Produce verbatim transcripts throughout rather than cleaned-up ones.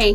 Hey,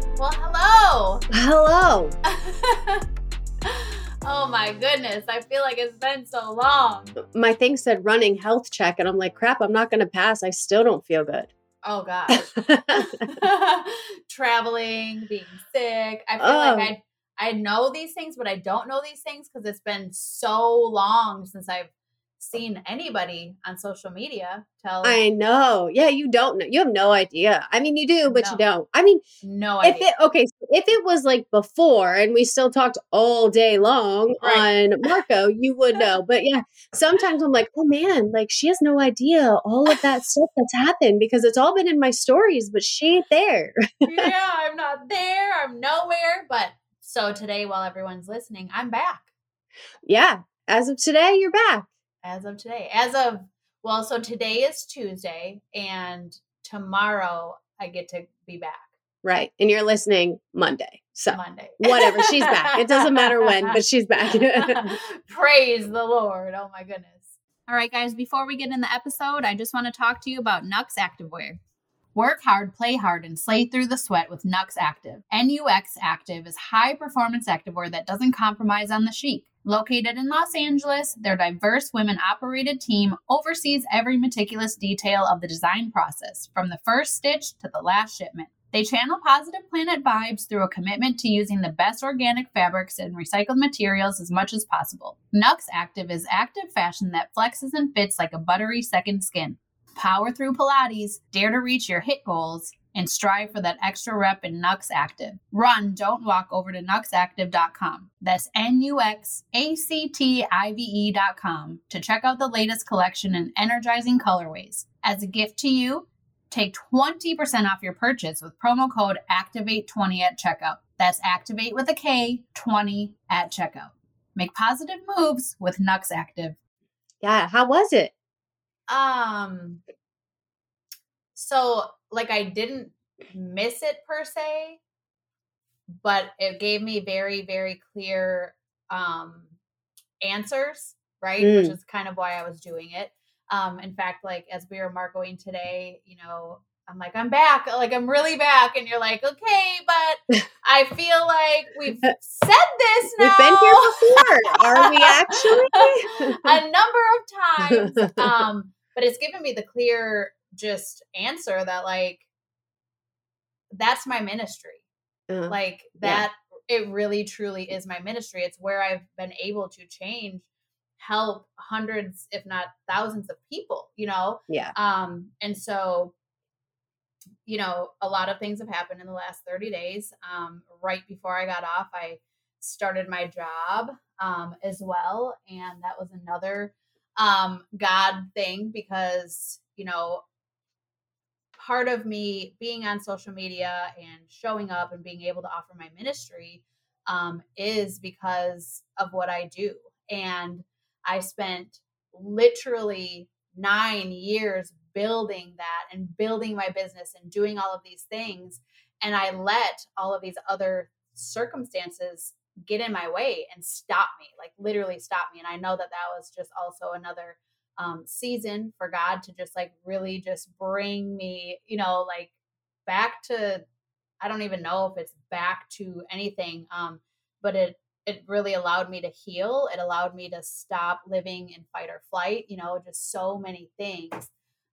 Well, hello. Hello. Oh my goodness. I feel like it's been so long. My thing said running health check and I'm like, crap, I'm not going to pass. I still don't feel good. Oh gosh. Traveling, being sick. I feel oh. like I I know these things, but I don't know these things because it's been so long since I've seen anybody on social media tell I know. Yeah, you don't know. You have no idea. I mean, you do, but no. you don't. I mean, no idea. If it, okay, so if it was like before and we still talked all day long right. on Marco, you would know. But yeah, sometimes I'm like, oh man, like she has no idea all of that stuff that's happened because it's all been in my stories, but she ain't there. Yeah, I'm not there. I'm nowhere. But so today, while everyone's listening, I'm back. Yeah. As of today, you're back. As of today, as of, well, so today is Tuesday and tomorrow I get to be back. Right. And you're listening Monday. So Monday, whatever. She's back. It doesn't matter when, but she's back. Praise the Lord. Oh my goodness. All right, guys, before we get in the episode, I just want to talk to you about NUX Activewear. Work hard, play hard, and slay through the sweat with NUX Active. NUX Active is high-performance activewear that doesn't compromise on the chic. Located in Los Angeles, their diverse women-operated team oversees every meticulous detail of the design process, from the first stitch to the last shipment. They channel Positive Planet vibes through a commitment to using the best organic fabrics and recycled materials as much as possible. NUX Active is active fashion that flexes and fits like a buttery second skin. Power through Pilates, dare to reach your HIIT goals, and strive for that extra rep in NUX Active. Run, don't walk over to Nux Active dot com. That's N U X A C T I V E dot com to check out the latest collection and energizing colorways. As a gift to you, take twenty percent off your purchase with promo code activate twenty at checkout. That's Activate with a K, twenty at checkout. Make positive moves with NUX Active. Yeah, how was it? Um, so like I didn't miss it per se, but it gave me very, very clear, um, answers, right. Mm. Which is kind of why I was doing it. Um, in fact, like as we were marking today, you know, I'm like, I'm back, like I'm really back. And you're like, okay, but I feel like we've said this now. We've been here before. Are we actually? A number of times. Um, But it's given me the clear just answer that like, that's my ministry. Uh, like that, yeah. It really truly is my ministry. It's where I've been able to change, help hundreds, if not thousands of people, you know? Yeah. Um, and so, you know, a lot of things have happened in the last thirty days. Um, right before I got off, I started my job, um, as well. And that was another um, God thing because, you know, part of me being on social media and showing up and being able to offer my ministry, um, is because of what I do. And I spent literally nine years building that and building my business and doing all of these things. And I let all of these other circumstances get in my way and stop me, like literally stop me. And I know that that was just also another um, season for God to just like really just bring me, you know, like back to, I don't even know if it's back to anything. Um, but it, it really allowed me to heal. It allowed me to stop living in fight or flight, you know, just so many things.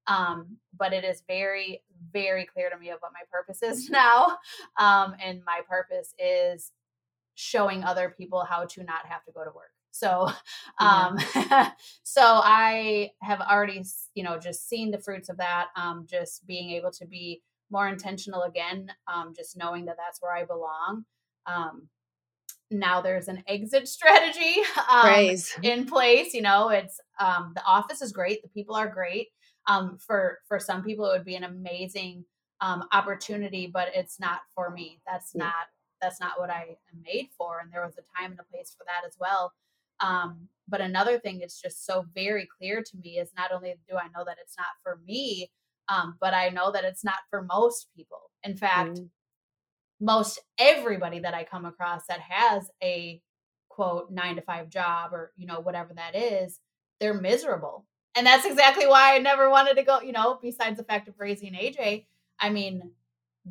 Um, but it is very, very clear to me of what my purpose is now. Um, and my purpose is showing other people how to not have to go to work. So, um, yeah. So I have already, you know, just seen the fruits of that. Um, just being able to be more intentional again. Um, just knowing that that's where I belong. Um, now there's an exit strategy, um, in place, you know, it's, um, the office is great. The people are great. Um, for, for some people, it would be an amazing, um, opportunity, but it's not for me. That's yeah. not, that's not what I am made for. And there was a time and a place for that as well. Um, but another thing that's just so very clear to me is not only do I know that it's not for me, um, but I know that it's not for most people. In fact, mm-hmm. most everybody that I come across that has a quote nine to five job or, you know, whatever that is, they're miserable. And that's exactly why I never wanted to go, you know, besides the fact of raising A J. I mean,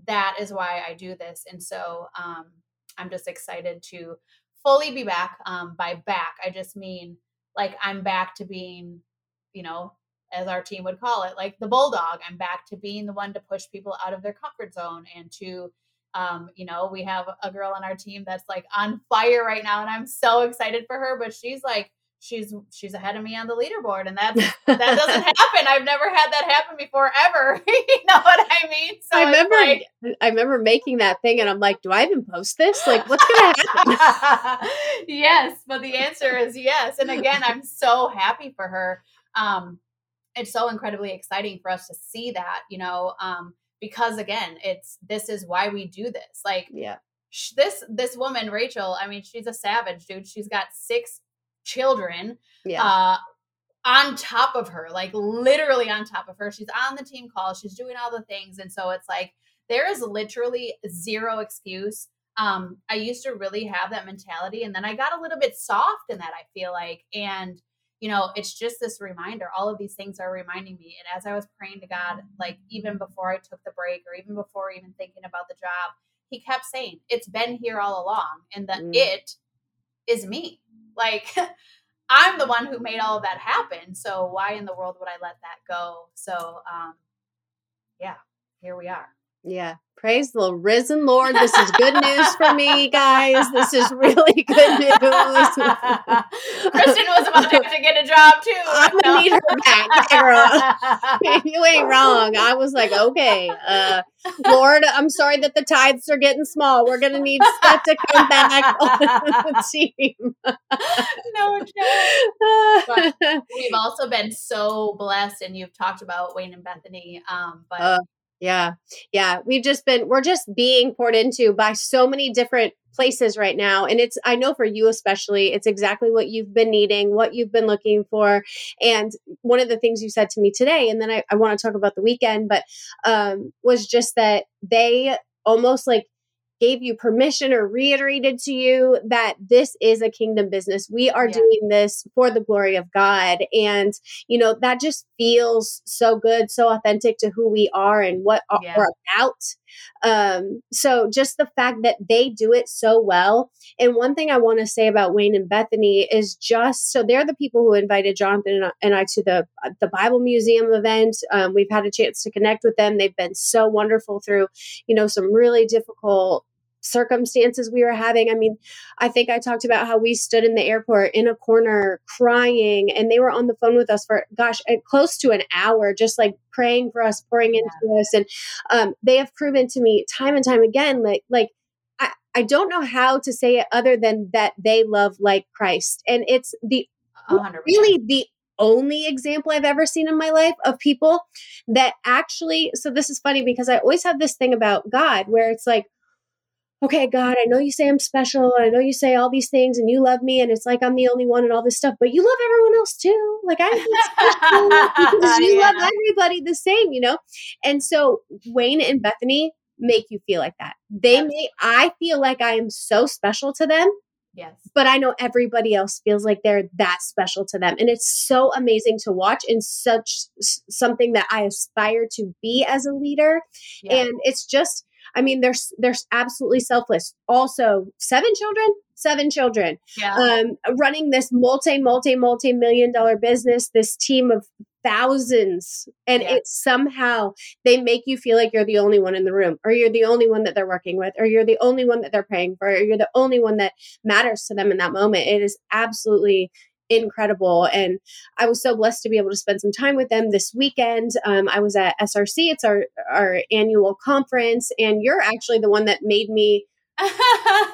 that is why I do this. And so, um, I'm just excited to fully be back. Um, by back, I just mean like I'm back to being, you know, as our team would call it, like the bulldog. I'm back to being the one to push people out of their comfort zone and to, um, you know, we have a girl on our team that's like on fire right now, and I'm so excited for her, but she's like, she's, she's ahead of me on the leaderboard, and that's, that doesn't happen. I've never had that happen before ever. You know what I mean? So I remember, like, I remember making that thing and I'm like, do I even post this? Like, what's going to happen? Yes. But the answer is yes. And again, I'm so happy for her. Um, it's so incredibly exciting for us to see that, you know, um, because again, it's, this is why we do this. Like yeah. sh- this, this woman, Rachel, I mean, she's a savage, dude. She's got six children, yeah. uh, on top of her, like literally on top of her. She's on the team call. She's doing all the things. And so it's like, there is literally zero excuse. Um, I used to really have that mentality. And then I got a little bit soft in that, I feel like, and you know, it's just this reminder. All of these things are reminding me. And as I was praying to God, like even before I took the break or even before even thinking about the job, he kept saying, it's been here all along. And the mm. it is me. Like I'm the one who made all of that happen. So why in the world would I let that go? So um, yeah, here we are. Yeah. Praise the risen Lord. This is good news for me, guys. This is really good news. Kristen was about to, to get a job too. I'm going to no. need her back, girl. You ain't wrong. I was like, okay, uh, Lord, I'm sorry that the tithes are getting small. We're going to need stuff to come back on the team. No joke. But we've also been so blessed, and you've talked about Wayne and Bethany, um, but uh, Yeah. Yeah. We've just been, we're just being poured into by so many different places right now. And it's, I know for you especially, it's exactly what you've been needing, what you've been looking for. And one of the things you said to me today, and then I, I want to talk about the weekend, but um, was just that they almost like gave you permission or reiterated to you that this is a kingdom business. We are yeah. doing this for the glory of God. And, you know, that just feels so good, so authentic to who we are and what yeah. we're about. Um, so just the fact that they do it so well. And one thing I want to say about Wayne and Bethany is just, so they're the people who invited Jonathan and I to the, the Bible Museum event. Um, we've had a chance to connect with them. They've been so wonderful through, you know, some really difficult circumstances we were having. I mean, I think I talked about how we stood in the airport in a corner crying, and they were on the phone with us for, gosh, close to an hour, just like praying for us, pouring into yeah. us. And um, they have proven to me time and time again, like, like I, I don't know how to say it other than that they love like Christ. And it's the one hundred percent really the only example I've ever seen in my life of people that actually, so this is funny because I always have this thing about God where it's like, okay, God, I know you say I'm special. I know you say all these things and you love me. And it's like, I'm the only one and all this stuff, but you love everyone else too. Like I'm special because you yeah. love everybody the same, you know? And so Wayne and Bethany make you feel like that. They yes. make, I feel like I am so special to them. Yes. But I know everybody else feels like they're that special to them. And it's so amazing to watch, and such something that I aspire to be as a leader. Yeah. And it's just, I mean, they're, they're absolutely selfless. Also, seven children, seven children, yeah. um, running this multi, multi, multi million dollar business, this team of thousands, and yeah. It's somehow they make you feel like you're the only one in the room, or you're the only one that they're working with, or you're the only one that they're praying for, or you're the only one that matters to them in that moment. It is absolutely incredible. And I was so blessed to be able to spend some time with them this weekend. Um, I was at S R C. It's our, our annual conference. And you're actually the one that made me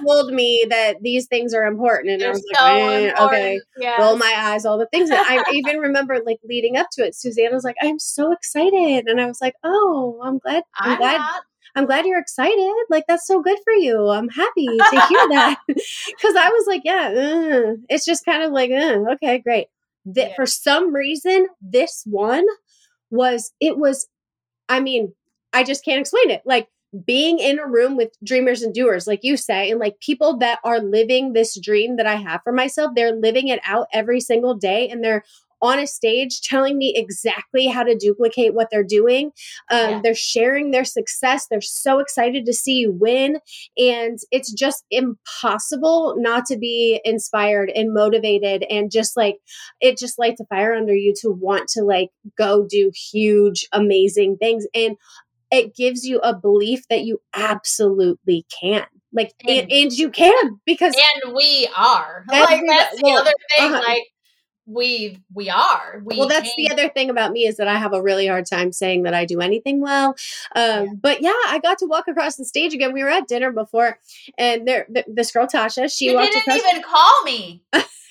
told me that these things are important. And They're I was so like, eh, okay, yes. Roll my eyes, all the things that I even remember, like leading up to it. Susanna was like, I'm so excited. And I was like, oh, I'm glad. I'm, I'm glad. Not. I'm glad you're excited. Like, that's so good for you. I'm happy to hear that. Cause I was like, yeah, uh, it's just kind of like, uh, okay, great. Th- yeah. For some reason, this one was, it was, I mean, I just can't explain it. Like, being in a room with dreamers and doers, like you say, and like people that are living this dream that I have for myself, they're living it out every single day. And they're on a stage telling me exactly how to duplicate what they're doing. Um, yeah. They're sharing their success. They're so excited to see you win. And it's just impossible not to be inspired and motivated. And just like, it just lights a fire under you to want to like go do huge, amazing things. And it gives you a belief that you absolutely can. Like, and, and you can, because... And we are. Like, that's the well, other thing. Uh-huh. Like, we we are. We well, that's can. The other thing about me is that I have a really hard time saying that I do anything well. Um, yeah. But yeah, I got to walk across the stage again. We were at dinner before, and there th- this girl, Tasha, she you walked across... You didn't even call me.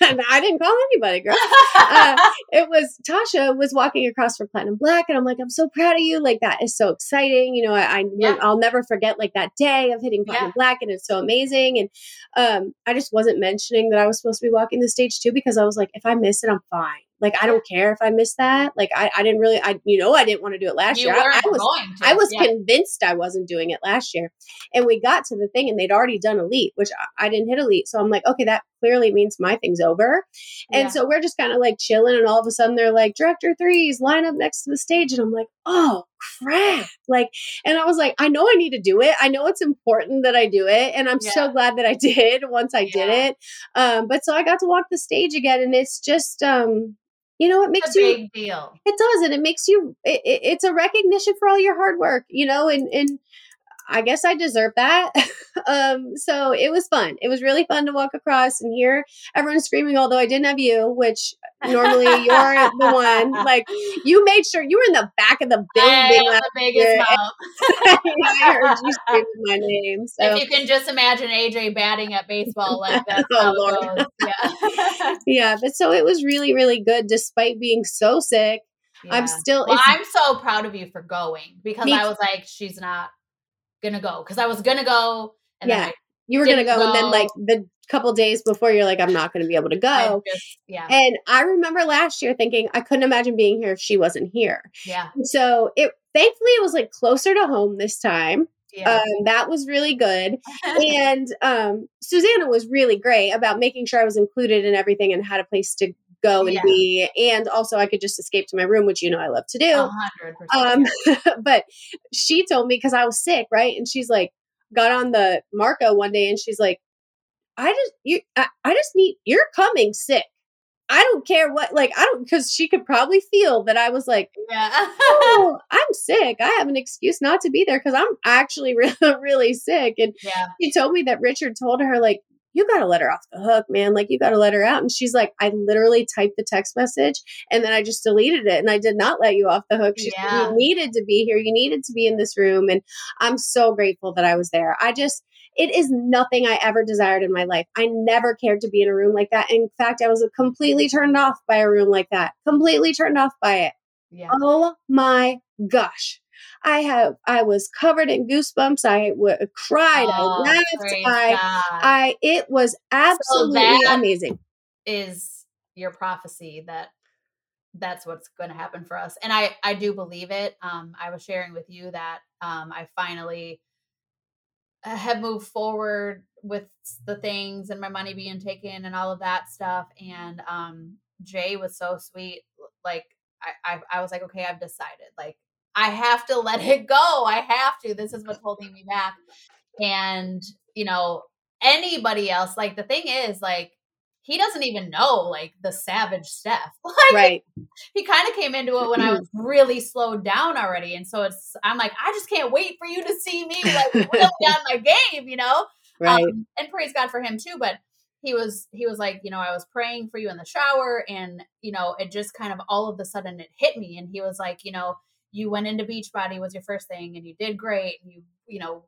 I didn't call anybody, girl. Uh, it was Tasha was walking across for Platinum Black. And I'm like, I'm so proud of you. Like, that is so exciting. You know, I, I yeah. I'll never forget like that day of hitting Platinum yeah. Black. And it's so amazing. And um, I just wasn't mentioning that I was supposed to be walking the stage too, because I was like, if I miss it, I'm fine. Like, I don't care if I miss that. Like, I, I didn't really, I, you know, I didn't want to do it last you year. I, I was, going to, I was yeah. convinced I wasn't doing it last year. And we got to the thing and they'd already done elite, which I, I didn't hit elite. So I'm like, okay, that clearly means my thing's over. And yeah. so we're just kind of like chilling. And all of a sudden they're like, director threes, line up next to the stage. And I'm like, oh crap. Like, and I was like, I know I need to do it. I know it's important that I do it. And I'm yeah. so glad that I did once I yeah. did it. Um, but so I got to walk the stage again, and it's just, um, you know, it makes it's a you, big deal. It does. And it makes you, it, it, it's a recognition for all your hard work, you know, and, and I guess I deserve that. um, so it was fun. It was really fun to walk across and hear everyone screaming, although I didn't have you, which normally you're the one, like you made sure you were in the back of the building. Last the biggest year. I heard you screaming my name. So. If you can just imagine A J batting at baseball, like that's oh, Lord. Yeah. yeah. But so it was really, really good despite being so sick. Yeah. I'm still, well, I'm so proud of you for going, because I was like, she's not gonna go, because I was gonna go and yeah then you were gonna go, go and then like the couple days before you're like, I'm not gonna be able to go just, yeah and I remember last year thinking I couldn't imagine being here if she wasn't here. Yeah so it thankfully it was like closer to home this time. Yeah. Um, that was really good. And um Susanna was really great about making sure I was included in everything and had a place to go and yeah. be, and also I could just escape to my room, which, you know, I love to do. one hundred percent. Um, but she told me, cause I was sick. Right. And she's like, got on the Marco one day and she's like, I just, you, I, I just need, you're coming sick. I don't care what, like, I don't, cause she could probably feel that I was like, yeah. oh, I'm sick. I have an excuse not to be there. Cause I'm actually really, really sick. And yeah. she told me that Richard told her, like, you got to let her off the hook, man. Like, you got to let her out. And she's like, I literally typed the text message and then I just deleted it. And I did not let you off the hook. She yeah. said, you needed to be here. You needed to be in this room. And I'm so grateful that I was there. I just, it is nothing I ever desired in my life. I never cared to be in a room like that. In fact, I was completely turned off by a room like that, completely turned off by it. Yeah. Oh my gosh. I have, I was covered in goosebumps. I w- cried. Oh, I laughed. I, God. I, it was absolutely so amazing. Is your prophecy that that's what's going to happen for us. And I, I do believe it. Um, I was sharing with you that, um, I finally have moved forward with the things and my money being taken and all of that stuff. And, um, Jay was so sweet. Like I, I, I was like, okay, I've decided, like, I have to let it go. I have to. This is what's holding me back. And, you know, anybody else, like the thing is, like, he doesn't even know like the savage stuff. Like, right. He kind of came into it when I was really slowed down already. And so it's, I'm like, I just can't wait for you to see me like really on my game, you know? Right. Um, and praise God for him too. But he was, he was like, you know, I was praying for you in the shower and, you know, it just kind of all of a sudden it hit me. And he was like, you know, you went into Beachbody was your first thing and you did great. And you, you know,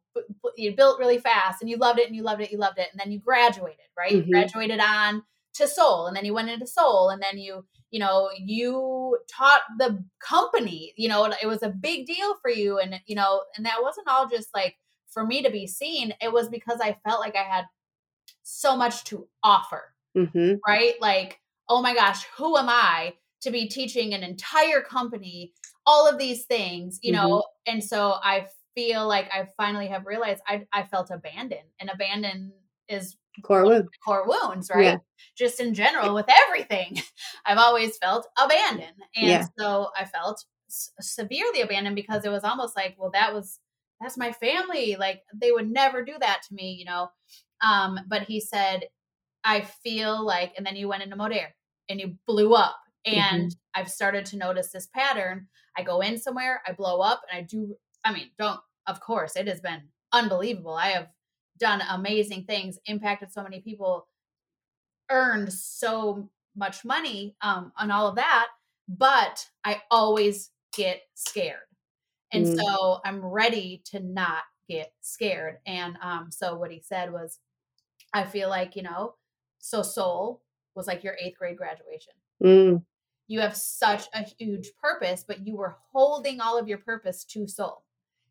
you built really fast and you loved it and you loved it, you loved it. And then you graduated, right? Mm-hmm. You graduated on to Seoul and then you went into Seoul and then you, you know, you taught the company, you know, it was a big deal for you. And, you know, and that wasn't all just like for me to be seen. It was because I felt like I had so much to offer, mm-hmm. right? Like, oh my gosh, who am I to be teaching an entire company all of these things, you mm-hmm. know? And so I feel like I finally have realized I I felt abandoned, and abandoned is core wounds, core wounds right? Yeah. Just in general with everything, I've always felt abandoned. And yeah. so I felt s- severely abandoned because it was almost like, well, that was, that's my family. Like they would never do that to me, you know? Um, but he said, I feel like, and then you went into Modere and you blew up. And mm-hmm. I've started to notice this pattern. I go in somewhere, I blow up, and I do, I mean, don't, of course, it has been unbelievable. I have done amazing things, impacted so many people, earned so much money, um, on all of that. But I always get scared. And mm-hmm. so I'm ready to not get scared. And, um, so what he said was, I feel like, you know, so Seoul was like your eighth grade graduation. Mm. You have such a huge purpose, but you were holding all of your purpose to Seoul.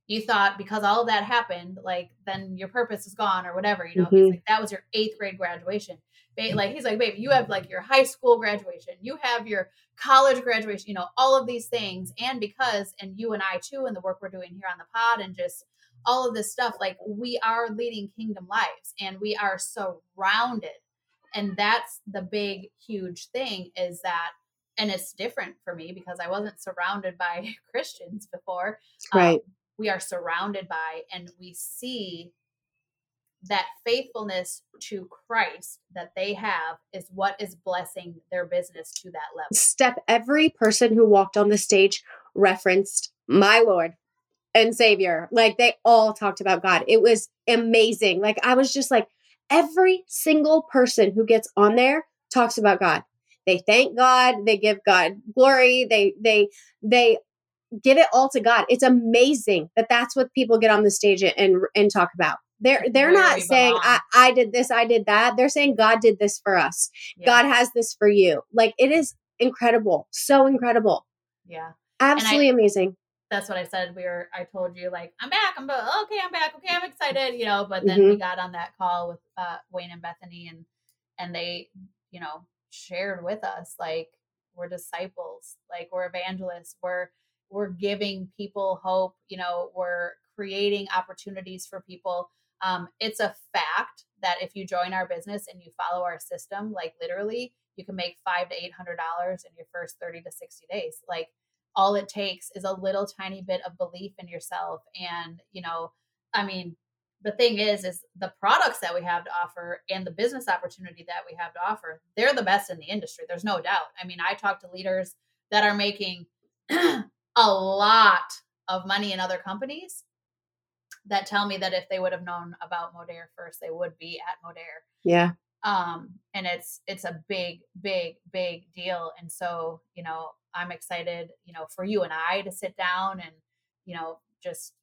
You thought because all of that happened, like then your purpose is gone or whatever, you know, mm-hmm. like, that was your eighth grade graduation. Ba- like, he's like, babe, you have like your high school graduation, you have your college graduation, you know, all of these things. And because, and you and I too, and the work we're doing here on the pod and just all of this stuff, like we are leading kingdom lives and we are surrounded. And that's the big, huge thing is that, and it's different for me because I wasn't surrounded by Christians before. Right. Um, we are surrounded by, and we see that faithfulness to Christ that they have is what is blessing their business to that level. Step every person who walked on the stage referenced my Lord and Savior. Like they all talked about God. It was amazing. Like I was just like, every single person who gets on there talks about God. They thank God. They give God glory. They, they, they give it all to God. It's amazing that that's what people get on the stage and, and talk about. They're, they're Where not saying I, I did this, I did that. They're saying God did this for us. Yeah. God has this for you. Like it is incredible. So incredible. Yeah. Absolutely I, amazing. That's what I said. We were, I told you like, I'm back. I'm okay. I'm back. Okay. I'm excited, you know, but then mm-hmm. we got on that call with uh, Wayne and Bethany and, and they, you know, shared with us, like we're disciples, like we're evangelists, we're, we're giving people hope, you know, we're creating opportunities for people. Um, it's a fact that if you join our business and you follow our system, like literally you can make five to eight hundred dollars in your first thirty to sixty days. Like all it takes is a little tiny bit of belief in yourself. And, you know, I mean, the thing is, is the products that we have to offer and the business opportunity that we have to offer, they're the best in the industry. There's no doubt. I mean, I talk to leaders that are making a lot of money in other companies that tell me that if they would have known about Modere first, they would be at Modere. Yeah. Um, and it's, it's a big, big, big deal. And so, you know, I'm excited, you know, for you and I to sit down and, you know, just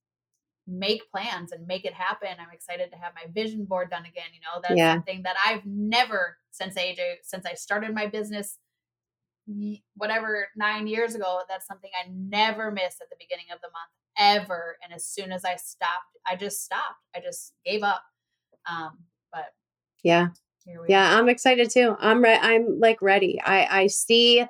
make plans and make it happen. I'm excited to have my vision board done again. You know, that's yeah. something that I've never since A J, since I started my business, whatever, nine years ago, that's something I never missed at the beginning of the month ever. And as soon as I stopped, I just stopped. I just gave up. Um, but yeah, here we yeah, are. I'm excited too. I'm re- I'm like ready. I, I see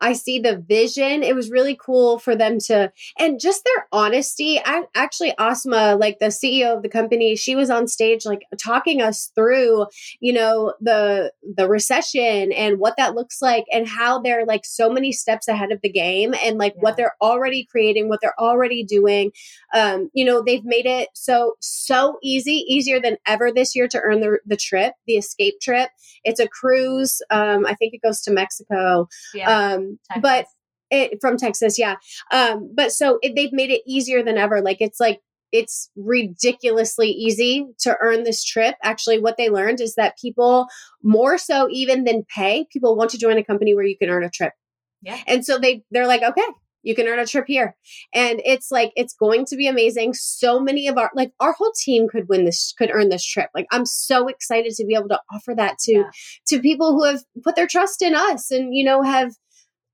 I see the vision. It was really cool for them to, and just their honesty. I actually, Asma, like the C E O of the company, she was on stage, like talking us through, you know, the, the recession and what that looks like and how they're like so many steps ahead of the game and like yeah. what they're already creating, what they're already doing. Um, you know, they've made it so, so easy, easier than ever this year to earn the, the trip, the escape trip. It's a cruise. Um, I think it goes to Mexico. Yeah. Um, Texas. But it from Texas. Yeah. Um, but so it, they've made it easier than ever. Like, it's like, it's ridiculously easy to earn this trip. Actually, what they learned is that people, more so even than pay, people want to join a company where you can earn a trip. Yeah. And so they, they're like, okay, you can earn a trip here. And it's like, it's going to be amazing. So many of our, like our whole team could win this, could earn this trip. Like, I'm so excited to be able to offer that to, yeah. to people who have put their trust in us and, you know, have,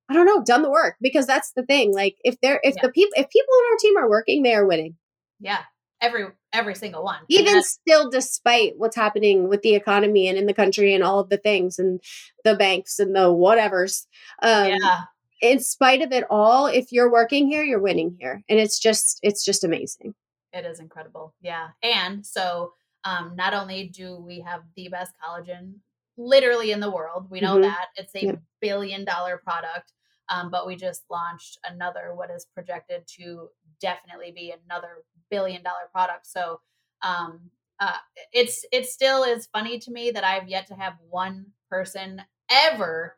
I don't know, done the work, because that's the thing. Like if they're, if yeah. the people, if people on our team are working, they are winning. Yeah. Every, every single one. Even still, despite what's happening with the economy and in the country and all of the things and the banks and the whatevers, um, yeah. in spite of it all, if you're working here, you're winning here. And it's just, it's just amazing. It is incredible. Yeah. And so, um, not only do we have the best collagen literally in the world, we know mm-hmm. that it's a yeah. billion dollar product. Um, but we just launched another, what is projected to definitely be another billion dollar product. So, um, uh, it's, it still is funny to me that I've yet to have one person ever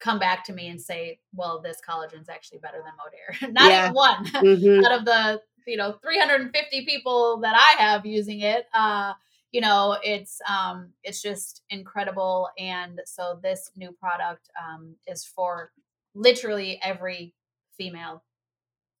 come back to me and say, well, this collagen is actually better than Modere. Not yeah. even one mm-hmm. out of the, you know, three hundred fifty people that I have using it. Uh, you know, it's, um, it's just incredible. And so this new product, um, is for literally every female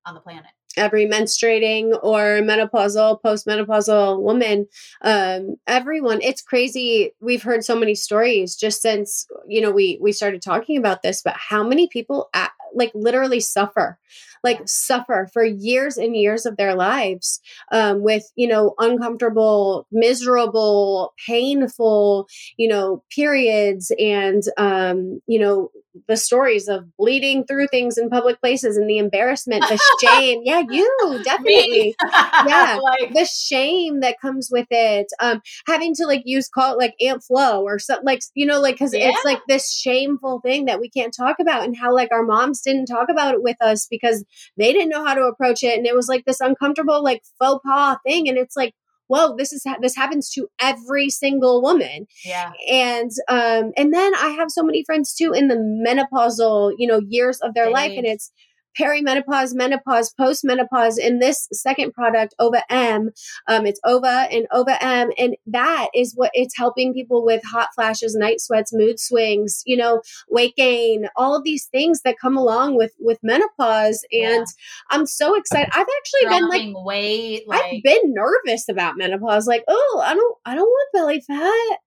on the planet. Every menstruating or menopausal, postmenopausal woman, um, everyone. It's crazy. We've heard so many stories just since, you know, we, we started talking about this, but how many people at, like literally suffer, like yeah. suffer for years and years of their lives, um, with, you know, uncomfortable, miserable, painful, you know, periods and, um, you know, the stories of bleeding through things in public places and the embarrassment, the shame. Yeah, you definitely. Yeah. Like, the shame that comes with it. Um, having to like use call it like Amp Flow or something like, you know, like, cause yeah. it's like this shameful thing that we can't talk about and how like our moms didn't talk about it with us because they didn't know how to approach it. And it was like this uncomfortable, like faux pas thing. And it's like, whoa, this is, ha- this happens to every single woman. Yeah. And, um, and then I have so many friends too in the menopausal, you know, years of their Dang. life, and it's perimenopause, menopause, postmenopause. In this second product, O V A M, um, it's O V A and O V A M. And that is what it's helping people with: hot flashes, night sweats, mood swings, you know, weight gain, all of these things that come along with, with menopause. And yeah. I'm so excited. I've actually Drawing been like, weight, like, I've been nervous about menopause. Like, oh, I don't, I don't want belly fat.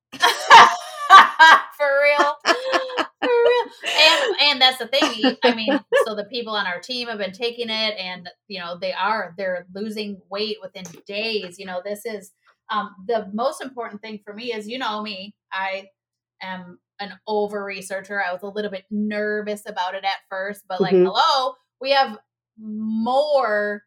For real. For real. And, and that's the thing. I mean, so the people on our team have been taking it and, you know, they are, they're losing weight within days. You know, this is, um, the most important thing for me is, you know, me, I am an over researcher. I was a little bit nervous about it at first, but like, mm-hmm. hello, we have more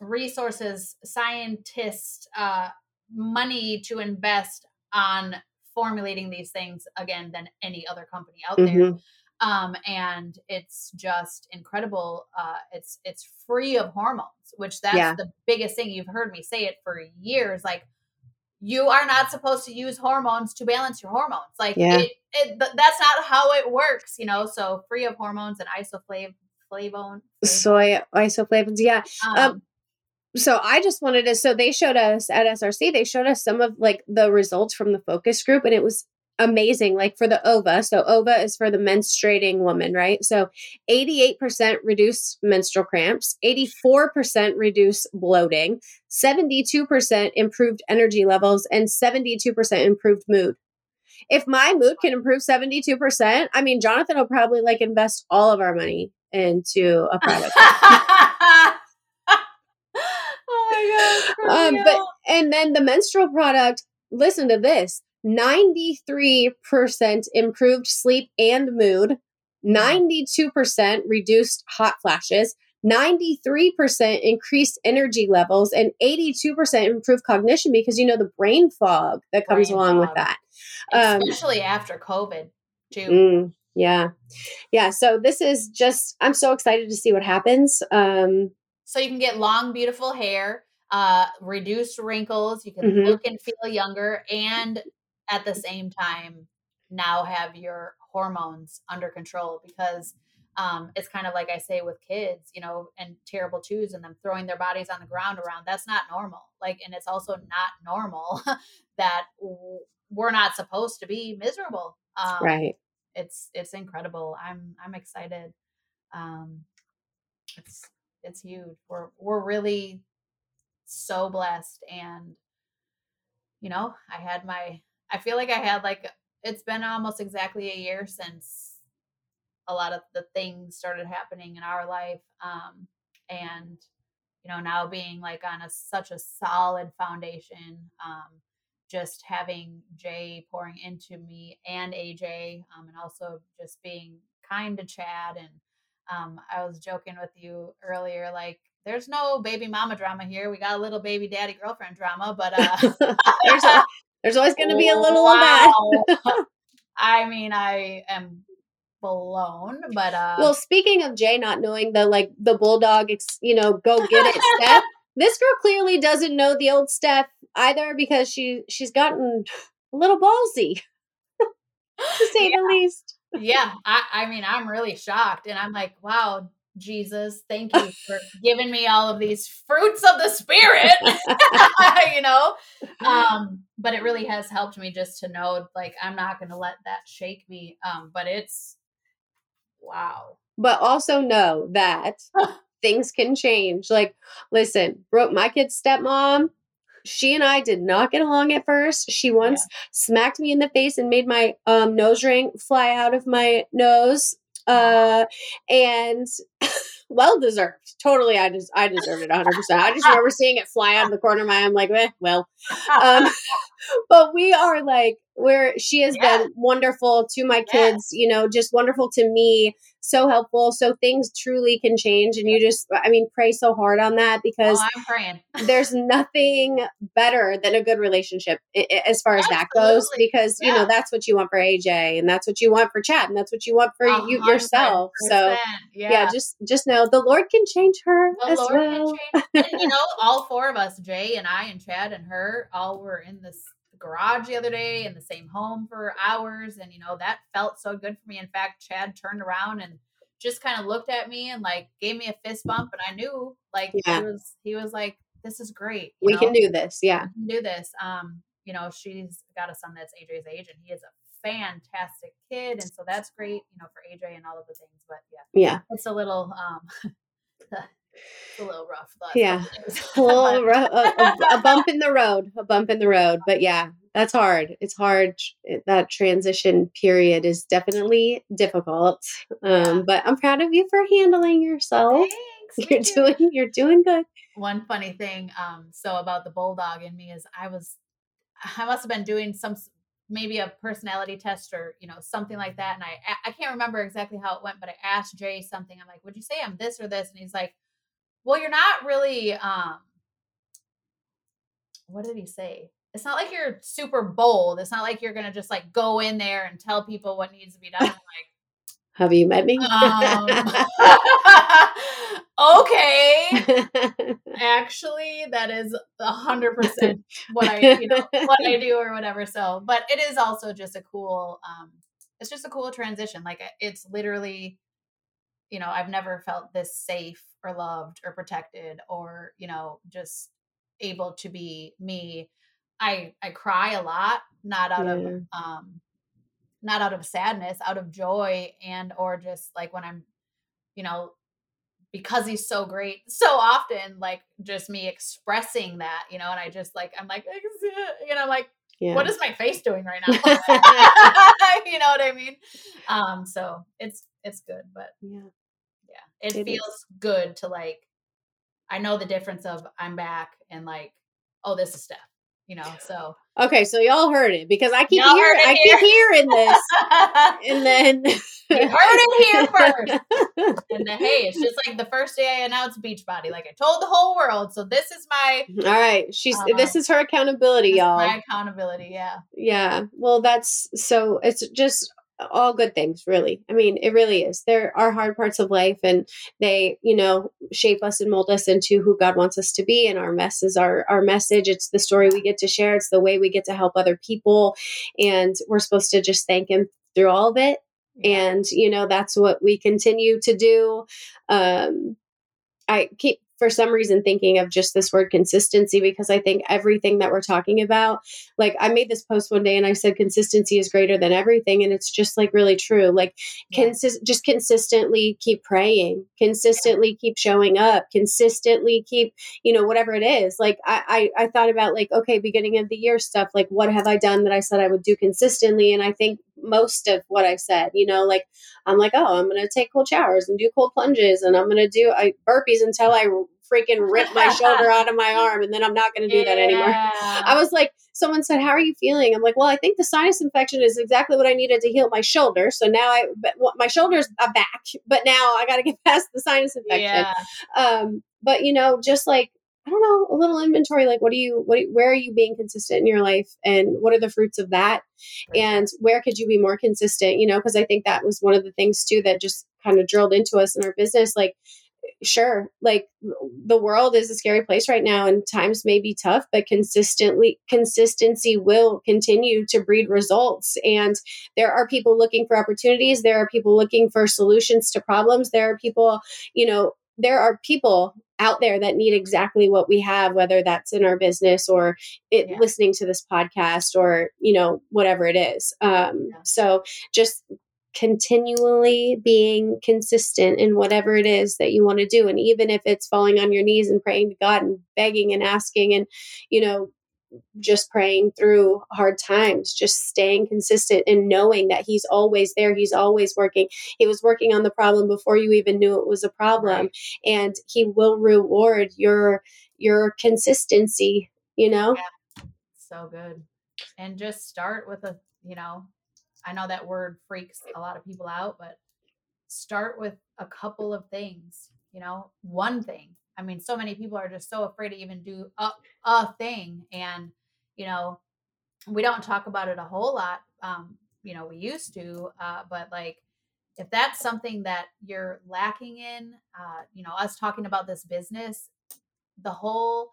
resources, scientists, uh, money to invest on formulating these things again than any other company out there. Mm-hmm. Um, and it's just incredible. Uh, it's, it's free of hormones, which that's yeah. the biggest thing. You've heard me say it for years. Like, you are not supposed to use hormones to balance your hormones. Like yeah. it, it, that's not how it works, you know? So free of hormones and isoflavone, flavone, soy isoflavones. Yeah. Um, um So I just wanted to, so they showed us at S R C, they showed us some of like the results from the focus group, and it was amazing. Like for the O V A, so O V A is for the menstruating woman, right? So eighty-eight percent reduce menstrual cramps, eighty-four percent reduce bloating, seventy-two percent improved energy levels, and seventy-two percent improved mood. If my mood can improve seventy-two percent, I mean, Jonathan will probably like invest all of our money into a product. Um, but, and then the menstrual product, listen to this, ninety-three percent improved sleep and mood, ninety-two percent reduced hot flashes, ninety-three percent increased energy levels, and eighty-two percent improved cognition because, you know, the brain fog that comes brain along fog. with that. Um, Especially after COVID, too. Mm, yeah. Yeah. So this is just, I'm so excited to see what happens. Um, so you can get long, beautiful hair, uh, reduced wrinkles. You can mm-hmm. look and feel younger, and at the same time now have your hormones under control, because um, it's kind of like I say with kids, you know, and terrible twos and them throwing their bodies on the ground around. That's not normal. Like, and it's also not normal that we're not supposed to be miserable. Um, right. It's, it's incredible. I'm, I'm excited. Um, it's, it's huge. We're, we're really so blessed. And, you know, I had my, I feel like I had like, it's been almost exactly a year since a lot of the things started happening in our life. Um, and, you know, now being like on a, such a solid foundation, um, just having Jay pouring into me and A J, um, and also just being kind to Chad. And, um, I was joking with you earlier, like, there's no baby mama drama here. We got a little baby daddy girlfriend drama, but, uh, there's a, There's always going to be a little wow. of that. I mean, I am blown, but, uh, well, speaking of Jay not knowing the, like the bulldog, ex- you know, go get it step, this girl clearly doesn't know the old step either, because she, she's gotten a little ballsy to say yeah. the least. yeah. I, I mean, I'm really shocked, and I'm like, wow, Jesus, thank you for giving me all of these fruits of the spirit, you know? Um, but it really has helped me just to know, like, I'm not going to let that shake me. Um, but it's, wow. But also know that things can change. Like, listen, Brooke, my kid's stepmom, she and I did not get along at first. She once yeah. smacked me in the face and made my um, nose ring fly out of my nose. Uh, and well deserved. Totally. I just, I deserved it a hundred percent. I just remember seeing it fly out of the corner of my eye. I'm like, eh, well, um, but we are like, where she has yeah. been wonderful to my kids, yeah. you know, just wonderful to me. So helpful. So things truly can change. And you just, I mean, pray so hard on that, because oh, I'm praying. There's nothing better than a good relationship as far as Absolutely. that goes, because yeah. you know, that's what you want for A J, and that's what you want for Chad, and that's what you want for uh, you yourself. So yeah. yeah, just, just know the Lord can change her the as Lord well. Can change. And, you know, all four of us, Jay and I and Chad and her, all were in this garage the other day in the same home for hours. And, you know, that felt so good for me. In fact, Chad turned around and just kind of looked at me and like gave me a fist bump. And I knew like, yeah. he was, he was like, this is great. You we know? can do this. Yeah. We can do this. Um, you know, she's got a son that's A J's age, and he is a fantastic kid. And so that's great, you know, for A J and all of the things, but yeah, yeah. it's a little, um, a little rough. Yeah. a, little rough, a, a, a bump in the road, a bump in the road. But yeah, that's hard. It's hard. That transition period is definitely difficult. Um, yeah. But I'm proud of you for handling yourself. Thanks, you're doing, too. you're doing good. One funny thing. Um, so about the bulldog in me is I was, I must've been doing some, maybe a personality test or, you know, something like that. And I, I can't remember exactly how it went, but I asked Jay something. I'm like, would you say I'm this or this? And he's like, well, you're not really, um, what did he say? It's not like you're super bold. It's not like you're going to just like go in there and tell people what needs to be done. I'm like, have you met me? Um, okay. Actually, that is a hundred percent what I, you know, what I do or whatever. So, but it is also just a cool, um, it's just a cool transition. Like it's literally, you know, I've never felt this safe or loved or protected or, you know, just able to be me. I, I cry a lot, not out yeah. of, um, not out of sadness, out of joy. And, or just like when I'm, you know, because he's so great, so often, like just me expressing that, you know, and I just like, I'm like, you know, like, yeah. what is my face doing right now? You know what I mean? Um, so it's, it's good, but yeah. Yeah. It, it feels is. good to like, I know the difference of I'm back and like, oh, this is Steph, you know? So, okay. So y'all heard it, because I keep, hearing, I here. keep hearing this and then You heard it here first. And the, hey, it's just like the first day I announced Beachbody. Like I told the whole world. So this is my. All right. She's, uh, this is her accountability, this y'all. This is my accountability. Yeah. Yeah. Well, that's, so it's just all good things, really. I mean, it really is. There are hard parts of life, and they, you know, shape us and mold us into who God wants us to be. And our mess is our, our message. It's the story we get to share. It's the way we get to help other people. And we're supposed to just thank Him through all of it. And, you know, that's what we continue to do. Um, I keep, for some reason, thinking of just this word consistency, because I think everything that we're talking about, like I made this post one day and I said, consistency is greater than everything. And it's just like really true. Like yeah. consi- just consistently keep praying, consistently keep showing up, consistently keep, you know, whatever it is. Like I, I, I thought about like, okay, beginning of the year stuff, like what have I done that I said I would do consistently? And I think most of what I said, you know, like, I'm like, oh, I'm going to take cold showers and do cold plunges. And I'm going to do I, burpees until I freaking rip my shoulder out of my arm. And then I'm not going to do yeah. that anymore. I was like, someone said, how are you feeling? I'm like, well, I think the sinus infection is exactly what I needed to heal my shoulder. So now I, but my shoulder's back, but now I got to get past the sinus infection. Yeah. Um, but you know, just like, I don't know, a little inventory. Like, what do you, what, where are you being consistent in your life, and what are the fruits of that? Right. And where could you be more consistent? You know, cause I think that was one of the things too, that just kind of drilled into us in our business. Like, sure, like the world is a scary place right now and times may be tough, but consistently consistency will continue to breed results. And there are people looking for opportunities. There are people looking for solutions to problems. There are people, you know, there are people out there that need exactly what we have, whether that's in our business or it, yeah. listening to this podcast or, you know, whatever it is. Um, yeah. So just continually being consistent in whatever it is that you want to do. And even if it's falling on your knees and praying to God and begging and asking and, you know, just praying through hard times, just staying consistent and knowing that He's always there. He's always working. He was working on the problem before you even knew it was a problem. Right. And He will reward your, your consistency, you know? Yeah. So good. And just start with a, you know, I know that word freaks a lot of people out, but start with a couple of things, you know, one thing. I mean, so many people are just so afraid to even do a, a thing. And, you know, we don't talk about it a whole lot. Um, you know, we used to, uh, but like, if that's something that you're lacking in, uh, you know, us talking about this business, the whole,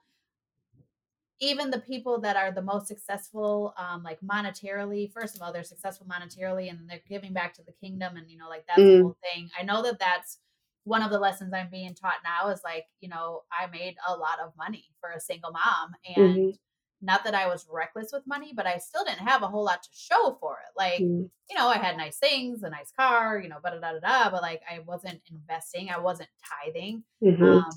even the people that are the most successful, um, like monetarily, first of all, they're successful monetarily and they're giving back to the kingdom. And, you know, like that's mm. the whole thing. I know that that's one of the lessons I'm being taught now is like, you know, I made a lot of money for a single mom, and mm-hmm. not that I was reckless with money, but I still didn't have a whole lot to show for it. Like, mm-hmm. you know, I had nice things, a nice car, you know, but da da da, but like I wasn't investing. I wasn't tithing. Mm-hmm. Um,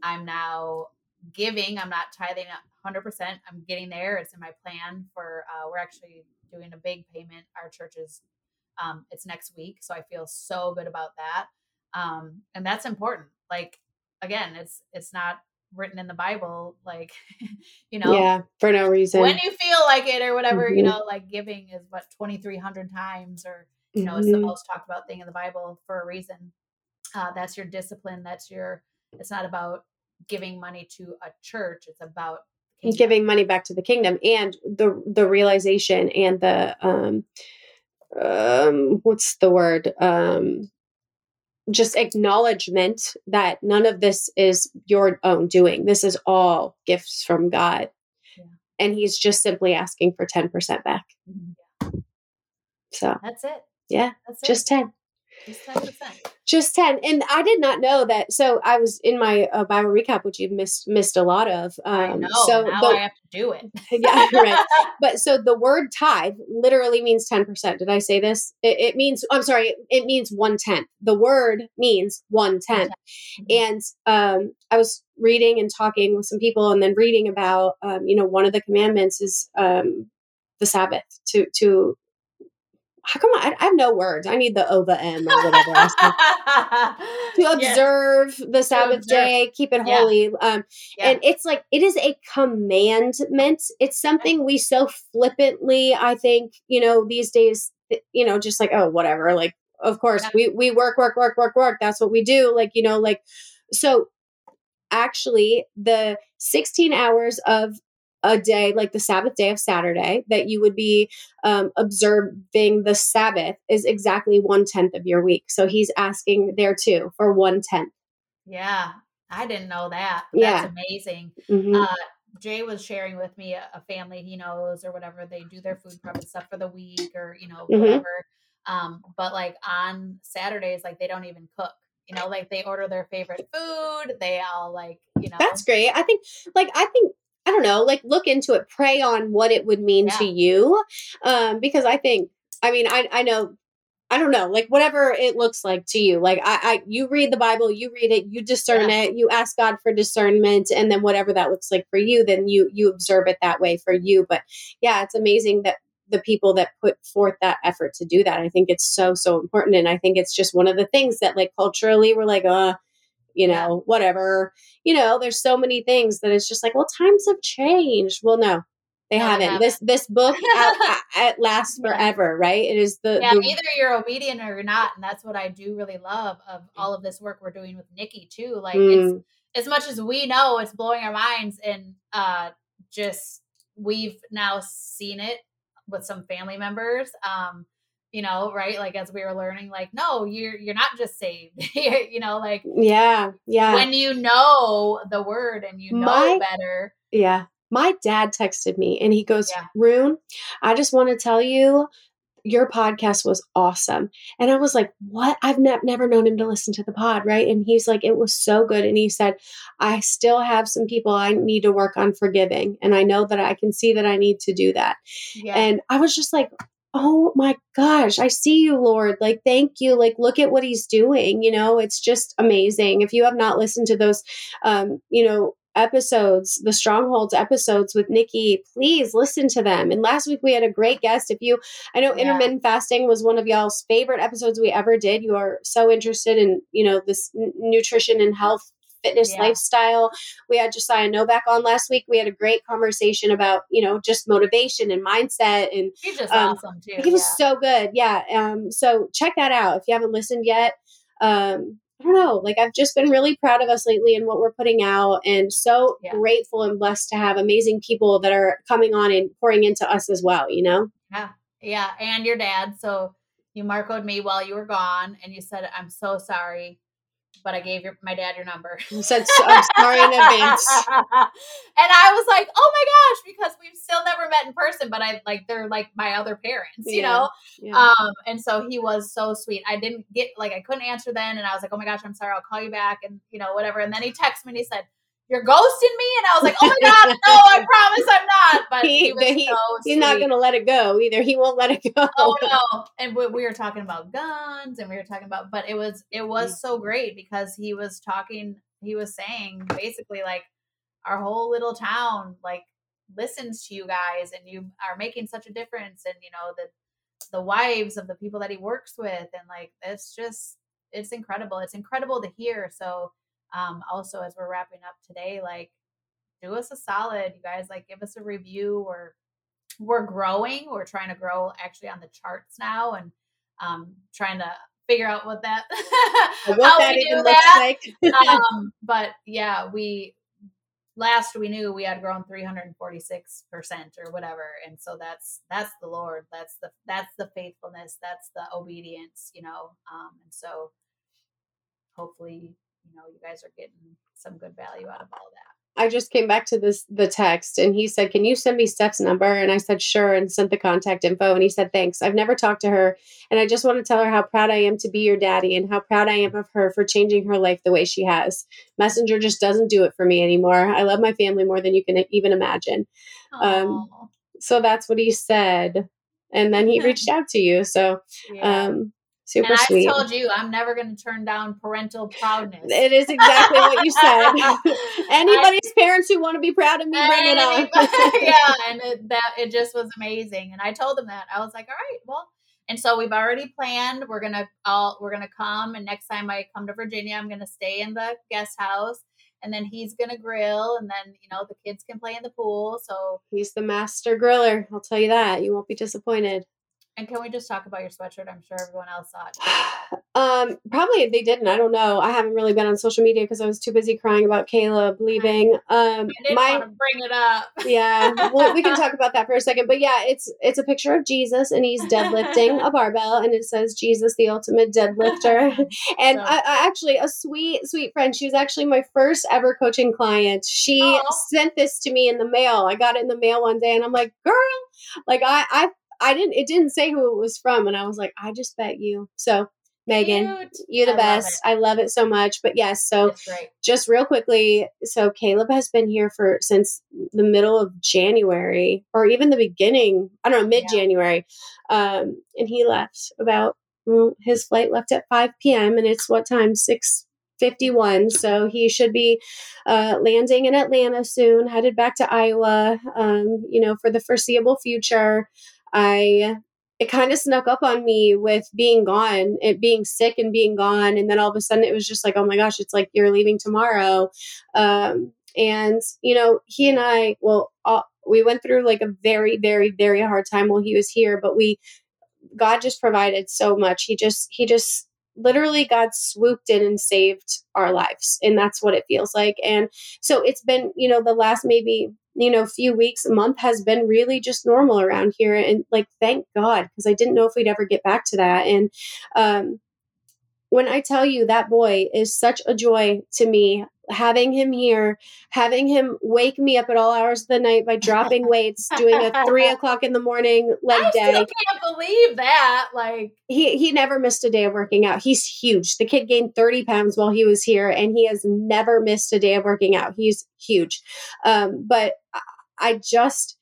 I'm now giving, I'm not tithing one hundred percent. I'm getting there. It's in my plan for, uh, we're actually doing a big payment. Our church is, um, it's next week. So I feel so good about that. Um, and that's important. Like, again, it's, it's not written in the Bible, like, you know, yeah, for no reason. When you feel like it or whatever, mm-hmm. you know, like giving is what, twenty-three hundred times, or, you know, mm-hmm. it's the most talked about thing in the Bible for a reason. Uh, that's your discipline. That's your, it's not about giving money to a church. It's about giving money back to the kingdom, and the, the realization and the, um, um, what's the word? Um, just acknowledgement that none of this is your own doing. This is all gifts from God. Yeah. And He's just simply asking for ten percent back. Yeah. So that's it. Yeah. That's just it. ten. Just ten percent. Just ten. And I did not know that. So I was in my uh, Bible recap, which you've missed, missed a lot of. Um, I know. So now but, I have to do it. Yeah, right. But so the word tithe literally means ten percent. Did I say this? It, it means, I'm sorry, it means one tenth. The word means one tenth. Mm-hmm. And um, I was reading and talking with some people, and then reading about, um, you know, one of the commandments is um, the Sabbath to, to, how come I, I have no words? I need the O V A M or whatever. To observe yes. the Sabbath observe. day, keep it yeah. holy. Um, yeah. And it's like, it is a commandment. It's something we so flippantly, I think, you know, these days, you know, just like, oh, whatever, like, of course, yeah. we, we work, work, work, work, work. That's what we do. Like, you know, like, so actually the sixteen hours of a day, like the Sabbath day of Saturday, that you would be um, observing the Sabbath is exactly one tenth of your week. So he's asking there too for one tenth. Yeah. I didn't know that. Yeah. That's amazing. Mm-hmm. Uh, Jay was sharing with me a, a family he knows or whatever. They do their food prep and stuff for the week or, you know, whatever. Mm-hmm. Um, but like on Saturdays, like they don't even cook, you know, like they order their favorite food. They all like, you know, that's great. I think like, I think, I don't know, like look into it, pray on what it would mean yeah. to you. Um, because I think, I mean, I, I know, I don't know, like whatever it looks like to you, like I, I you read the Bible, you read it, you discern yeah. it, you ask God for discernment. And then whatever that looks like for you, then you, you observe it that way for you. But yeah, it's amazing that the people that put forth that effort to do that, I think it's so, so important. And I think it's just one of the things that like culturally we're like, uh, you know, yeah. whatever, you know, there's so many things that it's just like, well, times have changed. Well, no, they no, haven't. haven't. This, this book out, at lasts forever, right? It is the, yeah, the either you're obedient or you're not. And that's what I do really love of all of this work we're doing with Nikki too. Like mm. it's, as much as we know, it's blowing our minds and, uh, just, we've now seen it with some family members, um, you know, right. Like as we were learning, like, no, you're, you're not just saved, you know, like, yeah, yeah. When you know the word and you know my, better. Yeah. My dad texted me and he goes, yeah. Rune, I just want to tell you, your podcast was awesome. And I was like, what? I've ne- never known him to listen to the pod. Right. And he's like, it was so good. And he said, I still have some people I need to work on forgiving. And I know that I can see that I need to do that. Yeah. And I was just like, oh my gosh, I see you, Lord. Like, thank you. Like, look at what he's doing. You know, it's just amazing. If you have not listened to those, um, you know, episodes, the Strongholds episodes with Nikki, please listen to them. And last week we had a great guest. If you, I know yeah. intermittent fasting was one of y'all's favorite episodes we ever did. You are so interested in, you know, this n- nutrition and health fitness yeah. lifestyle. We had Josiah Novak on last week. We had a great conversation about, you know, just motivation and mindset. And he's just um, awesome too. He was yeah. so good. Yeah. Um, so check that out. If you haven't listened yet, um, I don't know, like I've just been really proud of us lately and what we're putting out, and so yeah. grateful and blessed to have amazing people that are coming on and pouring into us as well, you know? Yeah. Yeah. And your dad. So you marcoed me while you were gone and you said, I'm so sorry, but I gave your, my dad your number. You said, so, I'm sorry in advance. And I was like, oh my gosh, because we've still never met in person, but I like, they're like my other parents, you yeah. know? Yeah. Um, and so he was so sweet. I didn't get, like, I couldn't answer then. And I was like, oh my gosh, I'm sorry. I'll call you back. And you know, whatever. And then he texted me and he said, you're ghosting me. And I was like, oh my God, no, I promise I'm not. But he, he was he, so sweet. He's not going to let it go either. He won't let it go. Oh no. And we, we were talking about guns and we were talking about, but it was, it was so great because he was talking, he was saying basically like our whole little town, like listens to you guys and you are making such a difference. And you know, the, the wives of the people that he works with, and like, it's just, it's incredible. It's incredible to hear. So Um, also, as we're wrapping up today, like do us a solid, you guys, like give us a review. Or we're growing, we're trying to grow actually on the charts now and um, trying to figure out what that, what how that we do that. Like. um, but yeah, we, last we knew we had grown three hundred forty-six percent or whatever. And so that's, that's the Lord. That's the, that's the faithfulness. That's the obedience, you know? Um, and so hopefully, you know, you guys are getting some good value out of all that. I just came back to this, the text, and he said, can you send me Steph's number? And I said, sure. And sent the contact info. And he said, thanks. I've never talked to her. And I just want to tell her how proud I am to be your daddy and how proud I am of her for changing her life the way she has. Messenger just doesn't do it for me anymore. I love my family more than you can even imagine. Um, so that's what he said. And then he reached out to you. So, yeah. um, Super and I sweet. Told you, I'm never going to turn down parental proudness. It is exactly what you said. Anybody's I, parents who want to be proud of me, bring it on. Yeah, and it, that it just was amazing. And I told them that I was like, all right, well. And so we've already planned. We're gonna all we're gonna come, and next time I come to Virginia, I'm gonna stay in the guest house, and then he's gonna grill, and then you know the kids can play in the pool. So he's the master griller. I'll tell you that. You won't be disappointed. And can we just talk about your sweatshirt? I'm sure everyone else saw it. Um, probably they didn't. I don't know. I haven't really been on social media because I was too busy crying about Caleb leaving. Um, I didn't my, want to bring it up. Yeah, well, we can talk about that for a second. But yeah, it's it's a picture of Jesus and he's deadlifting a barbell, and it says Jesus, the ultimate deadlifter. And so. I, I actually, a sweet, sweet friend. She was actually my first ever coaching client. She oh. sent this to me in the mail. I got it in the mail one day, and I'm like, girl, like I I. I didn't, it didn't say who it was from. And I was like, I just bet you. So Megan, Cute. you the I best. Love I love it so much, but yes. So just real quickly. So Caleb has been here for, since the middle of January or even the beginning, I don't know, mid January. Yeah. Um, and he left about, well, his flight left at five P M and it's what time? six fifty-one. So he should be uh, landing in Atlanta soon, headed back to Iowa, um, you know, for the foreseeable future. I, it kind of snuck up on me with being gone, it being sick and being gone. And then all of a sudden it was just like, oh my gosh, it's like, you're leaving tomorrow. Um, and you know, he and I, well, all, we went through like a very, very, very hard time while he was here, but we, God just provided so much. He just, he just literally God swooped in and saved our lives. And that's what it feels like. And so it's been, you know, the last maybe you know, few weeks, a month has been really just normal around here. And like, thank God, because I didn't know if we'd ever get back to that. And, um, when I tell you that boy is such a joy to me, having him here, having him wake me up at all hours of the night by dropping weights, doing a three o'clock in the morning leg I day. I still can't believe that. Like he, he never missed a day of working out. He's huge. The kid gained thirty pounds while he was here and he has never missed a day of working out. He's huge. Um, but I just,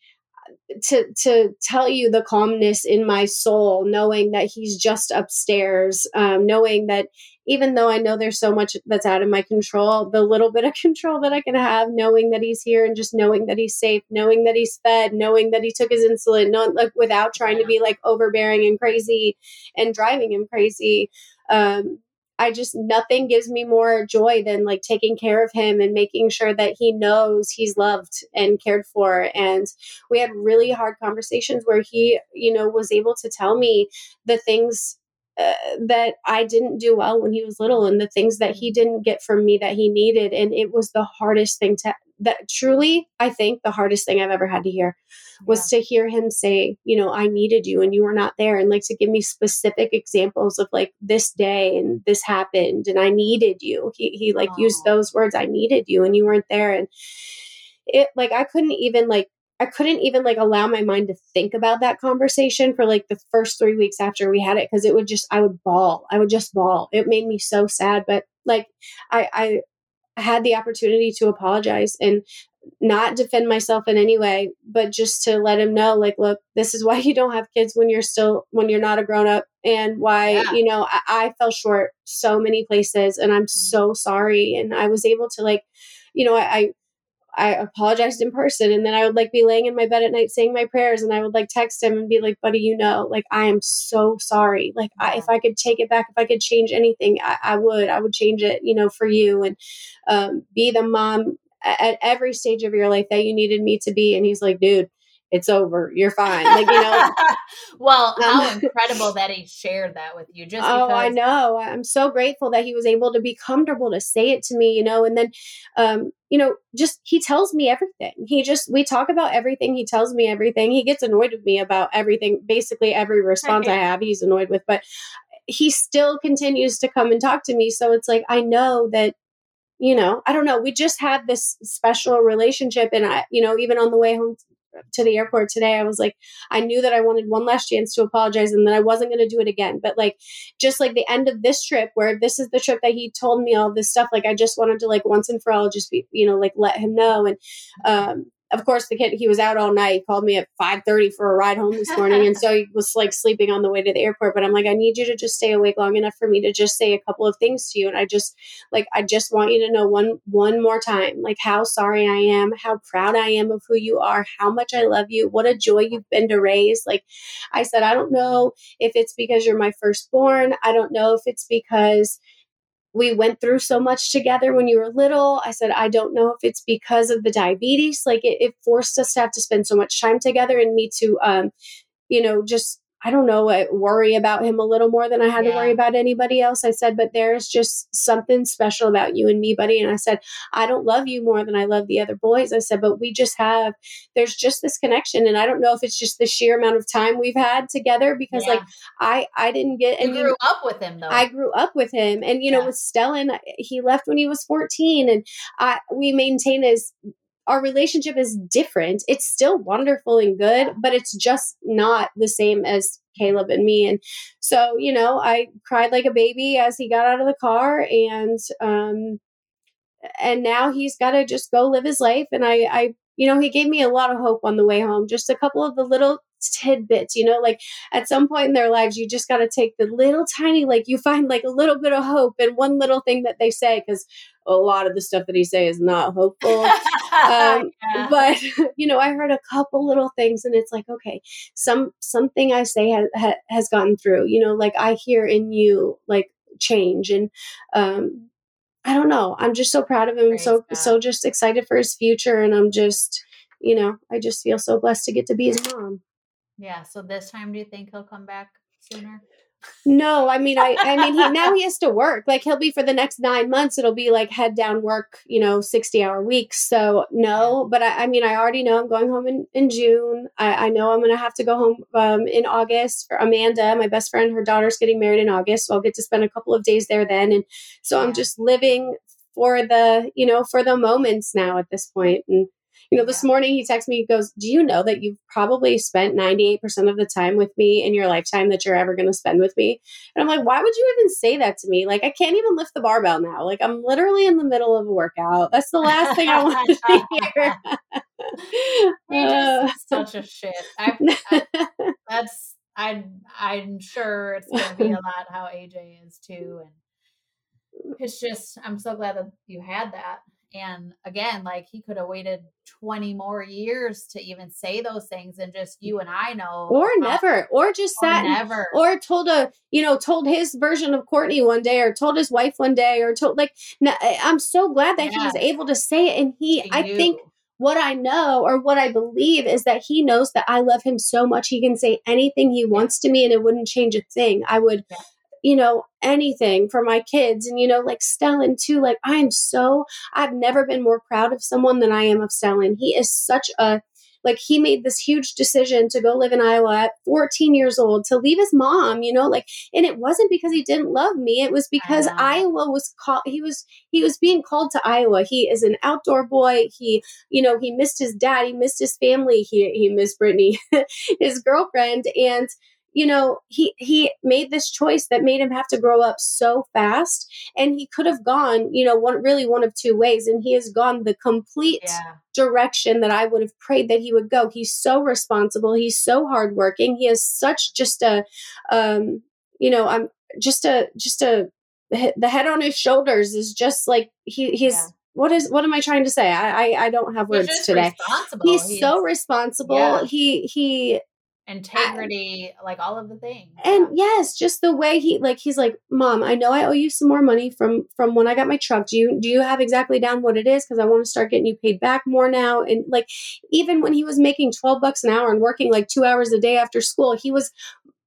to, to tell you the calmness in my soul, knowing that he's just upstairs, um, knowing that even though I know there's so much that's out of my control, the little bit of control that I can have, knowing that he's here and just knowing that he's safe, knowing that he's fed, knowing that he took his insulin, not, like, without trying to be like overbearing and crazy and driving him crazy. Um, I just, nothing gives me more joy than like taking care of him and making sure that he knows he's loved and cared for. And we had really hard conversations where he, you know, was able to tell me the things uh, that I didn't do well when he was little and the things that he didn't get from me that he needed. And it was the hardest thing to, that truly, I think the hardest thing I've ever had to hear was yeah. to hear him say, you know, I needed you and you were not there. And like to give me specific examples of like this day and this happened and I needed you. He he like Aww. used those words. I needed you and you weren't there. And it like, I couldn't even like, I couldn't even like allow my mind to think about that conversation for like the first three weeks after we had it. Cause it would just, I would bawl. I would just bawl. It made me so sad. But like, I, I, had the opportunity to apologize and not defend myself in any way, but just to let him know, like, look, this is why you don't have kids when you're still, when you're not a grown up and why, yeah. you know, I, I fell short so many places and I'm so sorry. And I was able to like, you know, I, I I apologized in person. And then I would like be laying in my bed at night saying my prayers. And I would like text him and be like, buddy, you know, like, I am so sorry. Like I, if I could take it back, if I could change anything, I, I would, I would change it, you know, for you and, um, be the mom at every stage of your life that you needed me to be. And he's like, dude, it's over. You're fine. Like, you know, well, how um, incredible that he shared that with you. Just Oh, because- I know. I'm so grateful that he was able to be comfortable to say it to me, you know, and then, um, you know, just, he tells me everything. He just, we talk about everything. He tells me everything. He gets annoyed with me about everything. Basically every response I have, he's annoyed with, but he still continues to come and talk to me. So it's like, I know that, you know, I don't know. We just have this special relationship. And I, you know, even on the way home to the airport today, I was like, I knew that I wanted one last chance to apologize and that I wasn't going to do it again. But like, just like the end of this trip where this is the trip that he told me all this stuff, like, I just wanted to like once and for all, just be, you know, like let him know. And, um, of course the kid, he was out all night. He called me at five thirty for a ride home this morning. And so he was like sleeping on the way to the airport, but I'm like, I need you to just stay awake long enough for me to just say a couple of things to you. And I just like, I just want you to know one, one more time, like how sorry I am, how proud I am of who you are, how much I love you, what a joy you've been to raise. Like I said, I don't know if it's because you're my firstborn. I don't know if it's because we went through so much together when you were little. I said, I don't know if it's because of the diabetes. Like it, it forced us to have to spend so much time together and me to, um, you know, just I don't know, I worry about him a little more than I had yeah. to worry about anybody else. I said, but there's just something special about you and me, buddy. And I said, I don't love you more than I love the other boys. I said, but we just have, there's just this connection. And I don't know if it's just the sheer amount of time we've had together, because yeah. like I, I didn't get, and you grew up with him though. I grew up with him. And, you yeah. know, with Stellan, he left when he was fourteen, and I, we maintain his, our relationship is different. It's still wonderful and good, but it's just not the same as Caleb and me. And so, you know, I cried like a baby as he got out of the car, and, um, and now he's got to just go live his life. And I, I, you know, he gave me a lot of hope on the way home, just a couple of the little tidbits, you know, like at some point in their lives, you just got to take the little tiny, like you find like a little bit of hope in one little thing that they say, because a lot of the stuff that he say is not hopeful. Um, yeah. But, you know, I heard a couple little things, and it's like, okay, some, something I say ha- ha- has gotten through, you know, like I hear in you like change. And, um, I don't know. I'm just so proud of him. Praise so, God. so just excited for his future. And I'm just, you know, I just feel so blessed to get to be his mom. Yeah. So this time, do you think he'll come back sooner? No, I mean, I, I mean, he, now he has to work. Like he'll be for the next nine months, it'll be like head down work, you know, sixty hour weeks. So no, but I, I mean, I already know I'm going home in, in June. I, I know I'm going to have to go home um, in August for Amanda, my best friend. Her daughter's getting married in August. So I'll get to spend a couple of days there then. And so yeah. I'm just living for the, you know, for the moments now at this point. And you know, this yeah. morning he texts me, he goes, do you know that you've probably spent ninety-eight percent of the time with me in your lifetime that you're ever going to spend with me? And I'm like, why would you even say that to me? Like, I can't even lift the barbell now. Like, I'm literally in the middle of a workout. That's the last thing I want to hear. You're just such a shit. I, I, that's, I, I'm sure it's going to be a lot how A J is too. And it's just, I'm so glad that you had that. And again, like he could have waited twenty more years to even say those things, and just you and I know, or how, never, or just or sat, never, and, or told a, you know, told his version of Courtney one day, or told his wife one day, or told like. No, I'm so glad that yeah. he was able to say it, and he, I think. What I know or what I believe is that he knows that I love him so much he can say anything he wants to me, and it wouldn't change a thing. I would. Yeah. You know, anything for my kids. And, you know, like Stellan too, like I'm so, I've never been more proud of someone than I am of Stellan. He is such a, like he made this huge decision to go live in Iowa at fourteen years old, to leave his mom, you know, like, and it wasn't because he didn't love me. It was because uh-huh. Iowa was called, he was, he was being called to Iowa. He is an outdoor boy. He, you know, he missed his dad. He missed his family. He, he missed Brittany, his girlfriend. And, you know, he, he made this choice that made him have to grow up so fast, and he could have gone, you know, one, really one of two ways. And he has gone the complete yeah. direction that I would have prayed that he would go. He's so responsible. He's so hardworking. He is such just a, um, you know, I'm just a, just a, the head on his shoulders is just like, he, he's, yeah. What is, what am I trying to say? I, I, I don't have words today. He's, he's so responsible. Yeah. He, he, integrity, I, like all of the things. And yes, just the way he, like, he's like, Mom, I know I owe you some more money from, from when I got my truck. Do you, do you have exactly down what it is? Cause I want to start getting you paid back more now. And like, even when he was making twelve bucks an hour and working like two hours a day after school, he was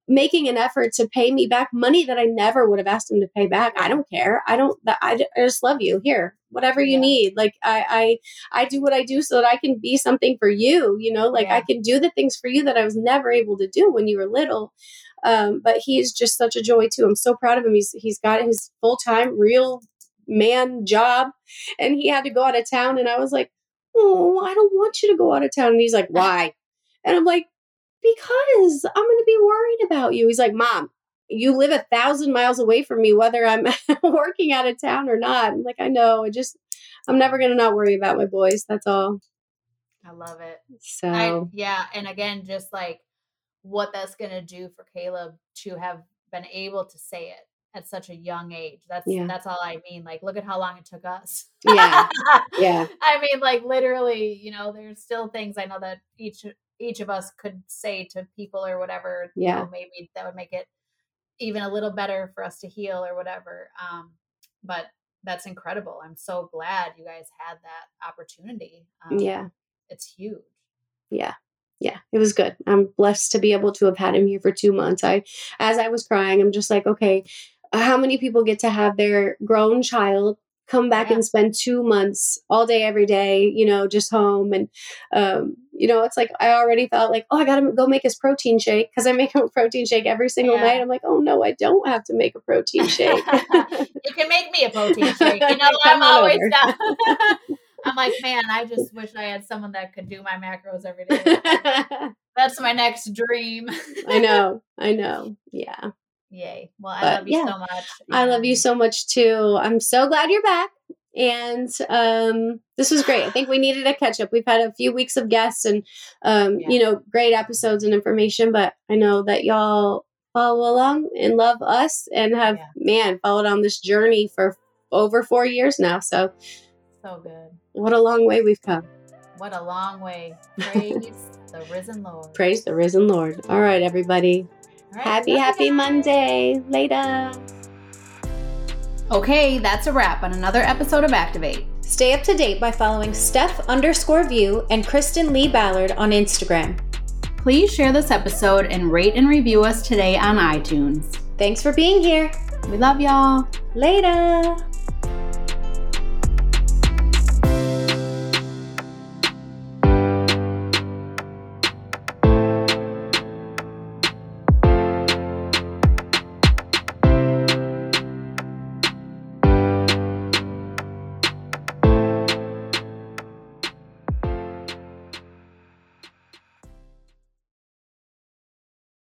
making an effort to pay me back money that I never would have asked him to pay back. I don't care. I don't, I just love you here, whatever you yeah. need. Like I, I, I do what I do so that I can be something for you, you know, like yeah. I can do the things for you that I was never able to do when you were little. Um, but he's just such a joy too. I'm so proud of him. He's, he's got his full-time real man job, and he had to go out of town. And I was like, oh, I don't want you to go out of town. And he's like, why? And I'm like, because I'm going to be worried about you. He's like, Mom, you live a thousand miles away from me, whether I'm working out of town or not. I'm like, I know, I just, I'm never going to not worry about my boys. That's all. I love it. So, I, yeah. And again, just like what that's going to do for Caleb to have been able to say it at such a young age. That's, yeah. that's all I mean. Like, look at how long it took us. Yeah. Yeah. I mean, like literally, you know, there's still things I know that each each of us could say to people or whatever, yeah. you know, maybe that would make it even a little better for us to heal or whatever. Um, but that's incredible. I'm so glad you guys had that opportunity. Um, yeah. It's huge. Yeah. yeah, it was good. I'm blessed to be able to have had him here for two months. I, as I was crying, I'm just like, okay, how many people get to have their grown child come back yeah. and spend two months all day, every day, you know, just home. And, um, you know, it's like, I already felt like, oh, I got to go make his protein shake. Cause I make a protein shake every single yeah. night. I'm like, oh no, I don't have to make a protein shake. You can make me a protein shake. You know, I'm always down. I'm like, man, I just wish I had someone that could do my macros every day. That's my next dream. I know. I know. Yeah. Yay. Well, I but, love you yeah. so much. And I love you so much too. I'm so glad you're back. And um, this was great. I think we needed a catch up. We've had a few weeks of guests and, um, yeah. you know, great episodes and information, but I know that y'all follow along and love us and have, yeah. man, followed on this journey for over four years now. So, so good. What a long way we've come. What a long way. Praise the risen Lord. Praise the risen Lord. All right, everybody. Right, happy, happy Monday. Later. Okay, that's a wrap on another episode of Activate. Stay up to date by following Steph underscore view and Kristen Lee Ballard on Instagram. Please share this episode and rate and review us today on iTunes. Thanks for being here. We love y'all. Later.